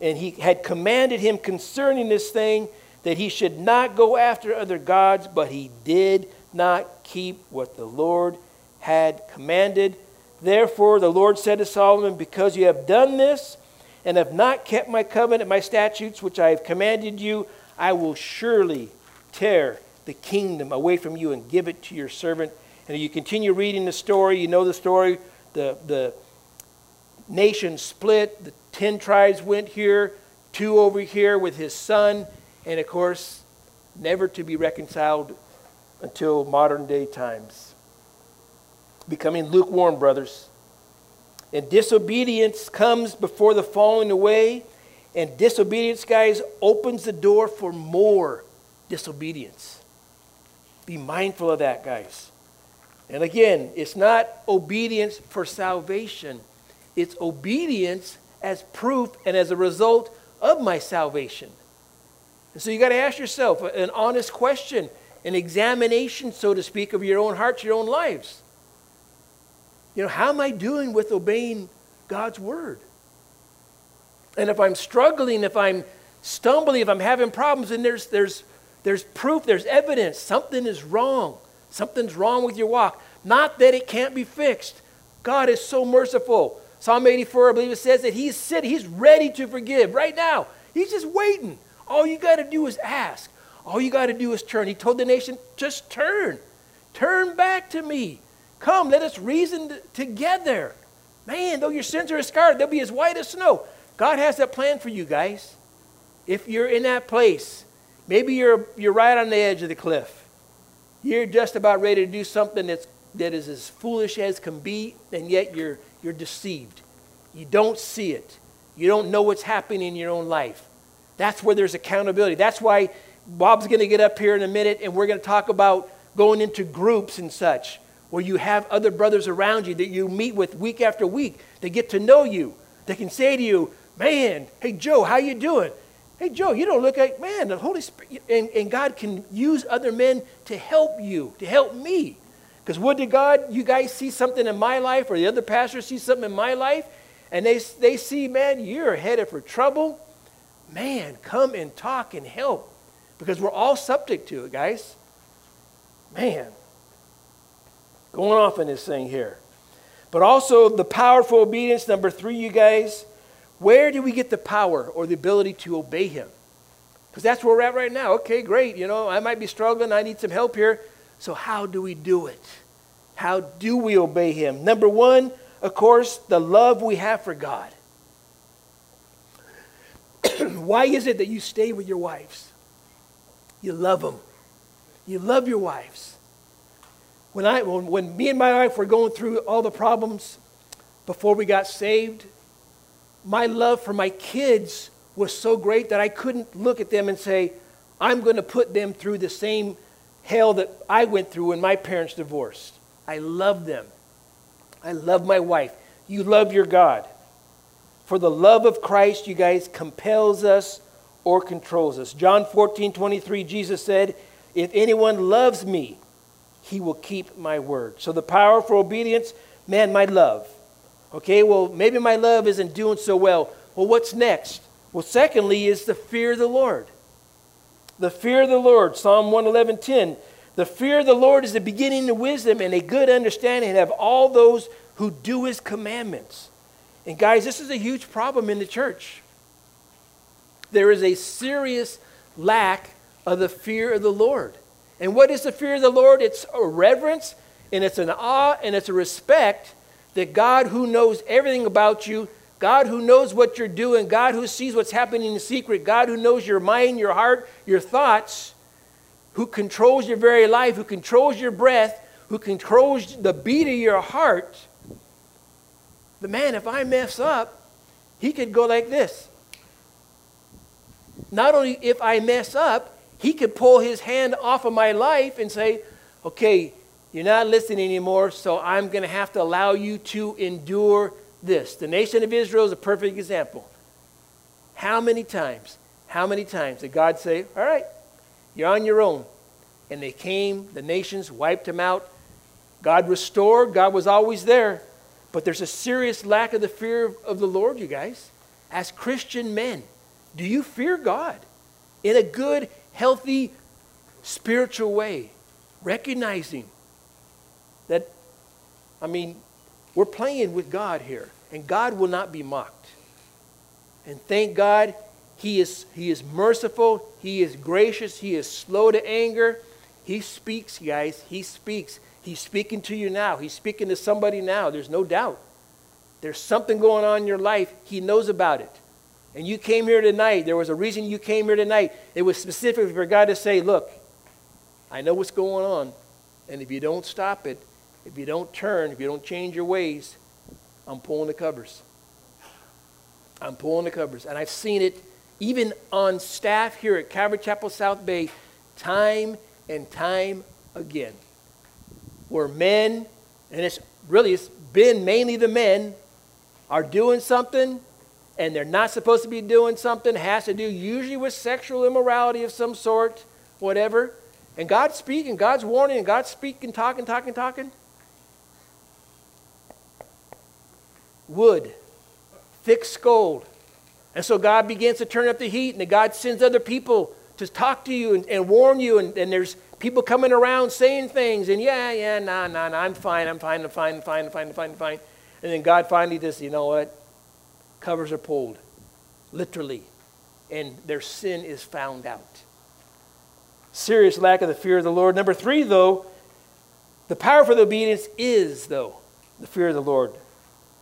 and he had commanded him concerning this thing that he should not go after other gods, but he did not keep what the Lord had commanded. Therefore, the Lord said to Solomon, because you have done this, and have not kept my covenant, my statutes, which I have commanded you, I will surely tear the kingdom away from you and give it to your servant. And you continue reading the story. You know the story. The, the nation split. The ten tribes went here, two over here with his son. And, of course, never to be reconciled until modern day times. Becoming lukewarm, brothers. And disobedience comes before the falling away. And disobedience, guys, opens the door for more disobedience. Be mindful of that, guys. And again, it's not obedience for salvation. It's obedience as proof and as a result of my salvation. And so you got to ask yourself an honest question, an examination, so to speak, of your own hearts, your own lives. You know, how am I doing with obeying God's word? And if I'm struggling, if I'm stumbling, if I'm having problems, then there's, there's, there's proof, there's evidence. Something is wrong. Something's wrong with your walk. Not that it can't be fixed. God is so merciful. Psalm eighty-four, I believe it says that he's sitting, he's ready to forgive right now. He's just waiting. All you got to do is ask. All you got to do is turn. He told the nation, just turn. Turn back to me. Come, let us reason t- together. Man, though your sins are as scarlet, they'll be as white as snow. God has that plan for you guys. If you're in that place, maybe you're you're right on the edge of the cliff. You're just about ready to do something that's that is as foolish as can be, and yet you're you're deceived. You don't see it. You don't know what's happening in your own life. That's where there's accountability. That's why Bob's going to get up here in a minute, and we're going to talk about going into groups and such, where you have other brothers around you that you meet with week after week. They get to know you. They can say to you, man, hey, Joe, how you doing? Hey, Joe, you don't look like, man, the Holy Spirit. And, and God can use other men to help you, to help me. Because would to God, you guys see something in my life, or the other pastor sees something in my life, and they, they see, man, you're headed for trouble. Man, come and talk and help. Because we're all subject to it, guys. Man. Going off in this thing here. But also the powerful obedience, number three, you guys. Where do we get the power or the ability to obey him? Because that's where we're at right now. Okay, great. You know, I might be struggling. I need some help here. So how do we do it? How do we obey him? Number one, of course, the love we have for God. Why is it that you stay with your wives? You love them. You love your wives. When, I, when, when me and my wife were going through all the problems before we got saved, my love for my kids was so great that I couldn't look at them and say, I'm going to put them through the same hell that I went through when my parents divorced. I love them. I love my wife. You love your God. For the love of Christ, you guys, compels us or controls us. John fourteen twenty-three, Jesus said, if anyone loves me, he will keep my word. So the power for obedience, man, my love. Okay, well, maybe my love isn't doing so well. Well, what's next? Well, secondly is the fear of the Lord. The fear of the Lord, Psalm one eleven ten. The fear of the Lord is the beginning of wisdom, and a good understanding have all those who do his commandments. And guys, this is a huge problem in the church. There is a serious lack of the fear of the Lord. And what is the fear of the Lord? It's a reverence, and it's an awe, and it's a respect that God who knows everything about you, God who knows what you're doing, God who sees what's happening in secret, God who knows your mind, your heart, your thoughts, who controls your very life, who controls your breath, who controls the beat of your heart. The man, if I mess up, he could go like this. Not only if I mess up, he could pull his hand off of my life and say, okay, you're not listening anymore, so I'm going to have to allow you to endure this. The nation of Israel is a perfect example. How many times, how many times did God say, all right, you're on your own? And they came, the nations wiped them out. God restored, God was always there. But there's a serious lack of the fear of the Lord, you guys. As Christian men, do you fear God in a good, healthy, spiritual way? Recognizing that, I mean, we're playing with God here, and God will not be mocked. And thank God, He is, he is merciful, He is gracious, He is slow to anger. He speaks, guys, He speaks. He's speaking to you now. He's speaking to somebody now. There's no doubt. There's something going on in your life. He knows about it. And you came here tonight. There was a reason you came here tonight. It was specifically for God to say, look, I know what's going on. And if you don't stop it, if you don't turn, if you don't change your ways, I'm pulling the covers. I'm pulling the covers. And I've seen it even on staff here at Calvary Chapel South Bay time and time again. Where men, and it's really it's been mainly the men, are doing something and they're not supposed to be doing something, has to do usually with sexual immorality of some sort, whatever. And God's speaking, God's warning, and God's speaking, talking, talking, talking. Wood, thick scold. And so God begins to turn up the heat, and then God sends other people to talk to you and, and warn you, and, and there's people coming around saying things, and yeah, yeah, nah, nah, nah, I'm fine, I'm fine, I'm fine, I'm fine, I'm fine, I'm fine, I'm fine. And then God finally just, you know what? Covers are pulled, literally, and their sin is found out. Serious lack of the fear of the Lord. Number three, though, the power for the obedience is, though, the fear of the Lord.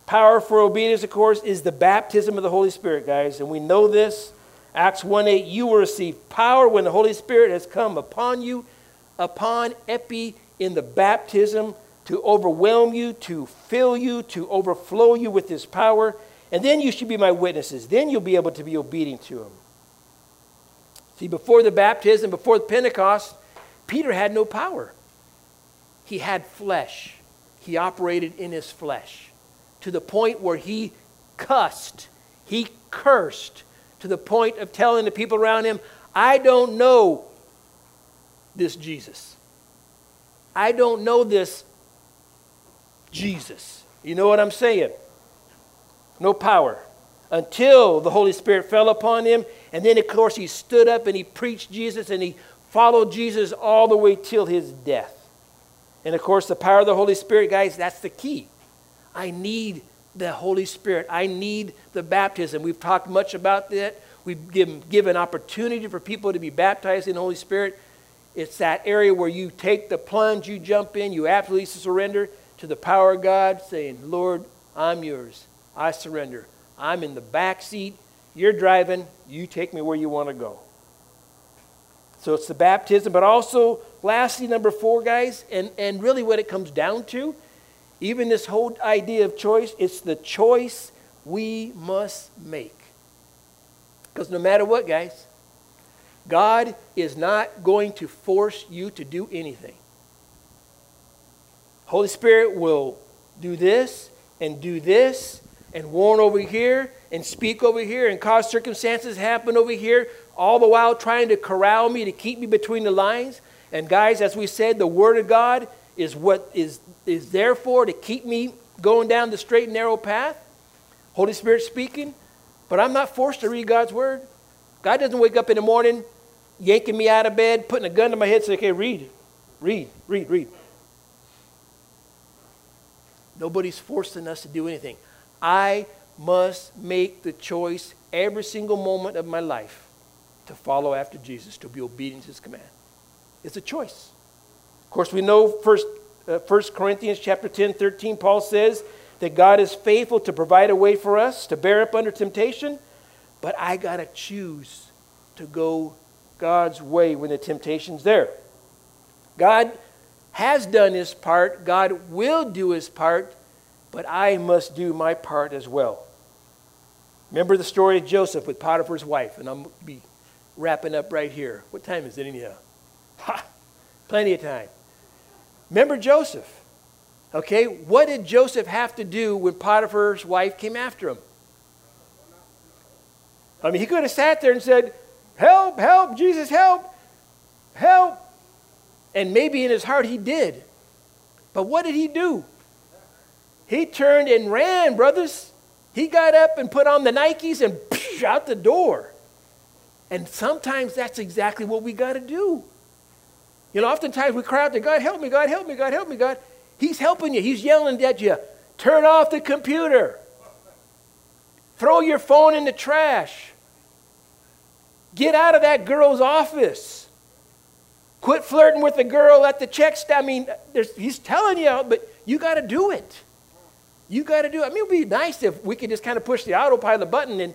Power for obedience, of course, is the baptism of the Holy Spirit, guys, and we know this. Acts one eight, you will receive power when the Holy Spirit has come upon you, upon epi in the baptism, to overwhelm you, to fill you, to overflow you with his power. And then you should be my witnesses. Then you'll be able to be obedient to him. See, before the baptism, before the Pentecost, Peter had no power. He had flesh. He operated in his flesh to the point where he cussed. He cursed to the point of telling the people around him, I don't know this Jesus. I don't know this Jesus. You know what I'm saying? No power until the Holy Spirit fell upon him. And then, of course, he stood up and he preached Jesus and he followed Jesus all the way till his death. And, of course, the power of the Holy Spirit, guys, that's the key. I need the Holy Spirit. I need the baptism. We've talked much about that. We've given, given opportunity for people to be baptized in the Holy Spirit. It's that area where you take the plunge, you jump in, you absolutely surrender to the power of God, saying, Lord, I'm yours. I surrender. I'm in the back seat. You're driving. You take me where you want to go. So it's the baptism. But also, lastly, number four, guys, and, and really what it comes down to, even this whole idea of choice, it's the choice we must make. Because no matter what, guys, God is not going to force you to do anything. Holy Spirit will do this and do this and warn over here and speak over here and cause circumstances happen over here, all the while trying to corral me, to keep me between the lines. And guys, as we said, the Word of God is what is, is there for, to keep me going down the straight and narrow path, Holy Spirit speaking, but I'm not forced to read God's word. God doesn't wake up in the morning yanking me out of bed, putting a gun to my head, saying, okay, read, read, read, read. Nobody's forcing us to do anything. I must make the choice every single moment of my life to follow after Jesus, to be obedient to his command. It's a choice. Of course, we know first, uh, First Corinthians chapter ten, thirteen, Paul says that God is faithful to provide a way for us to bear up under temptation, but I got to choose to go God's way when the temptation's there. God has done his part. God will do his part, but I must do my part as well. Remember the story of Joseph with Potiphar's wife, and I'm going to be wrapping up right here. What time is it anyhow? Ha! Plenty of time. Remember Joseph. Okay, what did Joseph have to do when Potiphar's wife came after him? I mean, he could have sat there and said, help, help, Jesus, help, help. And maybe in his heart he did. But what did he do? He turned and ran, brothers. He got up and put on the Nikes and psh, out the door. And sometimes that's exactly what we got to do. You know, oftentimes we cry out to God, help me, God, help me, God, help me, God. He's helping you. He's yelling at you. Turn off the computer. Throw your phone in the trash. Get out of that girl's office. Quit flirting with the girl at the check stand. I mean, there's, he's telling you, but you got to do it. You got to do it. I mean, it would be nice if we could just kind of push the autopilot button and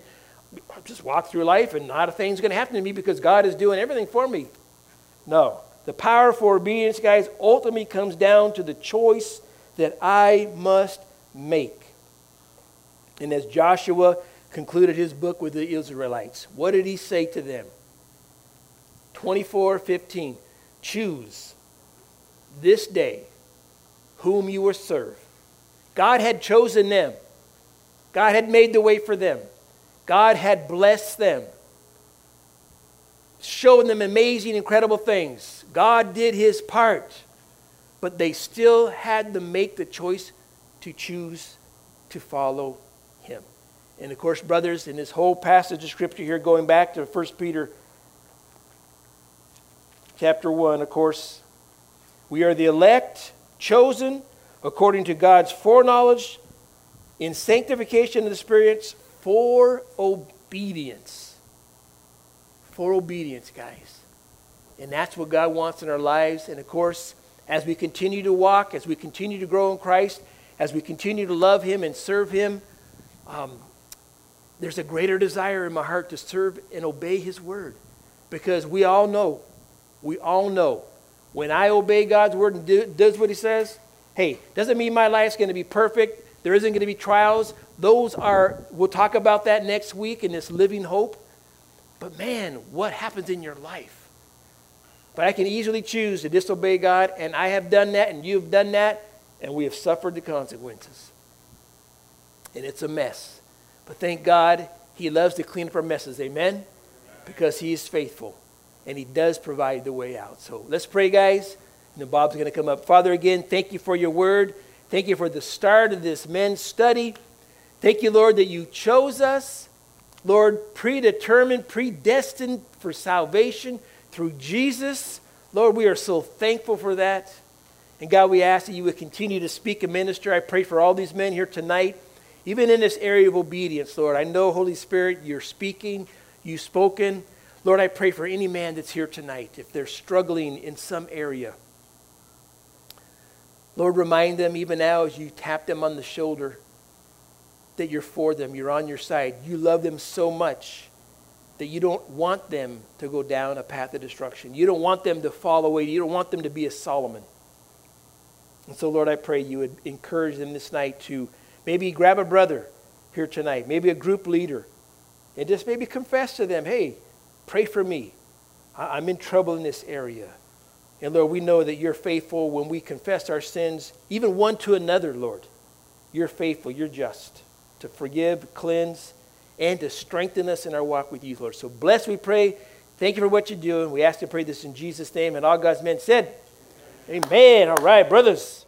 just walk through life and not a thing's going to happen to me because God is doing everything for me. No. The power for obedience, guys, ultimately comes down to the choice that I must make. And as Joshua concluded his book with the Israelites, what did he say to them? twenty-four fifteen, choose this day whom you will serve. God had chosen them. God had made the way for them. God had blessed them, shown them amazing, incredible things. God did his part, but they still had to make the choice to choose to follow him. And of course, brothers, in this whole passage of Scripture here, going back to First Peter chapter one, of course, we are the elect, chosen, according to God's foreknowledge, in sanctification of the spirits, for obedience. For obedience, guys. And that's what God wants in our lives. And of course, as we continue to walk, as we continue to grow in Christ, as we continue to love him and serve him, um, there's a greater desire in my heart to serve and obey his word. Because we all know, we all know, when I obey God's word and do, does what he says, hey, doesn't mean my life's going to be perfect. There isn't going to be trials. Those are, we'll talk about that next week in this living hope. But man, what happens in your life? But I can easily choose to disobey God, and I have done that, and you've done that, and we have suffered the consequences. And it's a mess. But thank God, he loves to clean up our messes, amen? Because he is faithful, and he does provide the way out. So let's pray, guys. And then Bob's going to come up. Father, again, thank you for your word. Thank you for the start of this men's study. Thank you, Lord, that you chose us, Lord, predetermined, predestined for salvation through Jesus. Lord, we are so thankful for that. And God, we ask that you would continue to speak and minister. I pray for all these men here tonight, even in this area of obedience, Lord. I know, Holy Spirit, you're speaking, you've spoken. Lord, I pray for any man that's here tonight, if they're struggling in some area. Lord, remind them even now as you tap them on the shoulder that you're for them, you're on your side. You love them so much that you don't want them to go down a path of destruction. You don't want them to fall away. You don't want them to be a Solomon. And so, Lord, I pray you would encourage them this night to maybe grab a brother here tonight, maybe a group leader, and just maybe confess to them, hey, pray for me. I'm in trouble in this area. And Lord, we know that you're faithful when we confess our sins, even one to another, Lord. You're faithful, you're just, to forgive, cleanse, and to strengthen us in our walk with you, Lord. So bless, we pray. Thank you for what you're doing. We ask and pray this in Jesus' name. And all God's men said, amen. All right, brothers.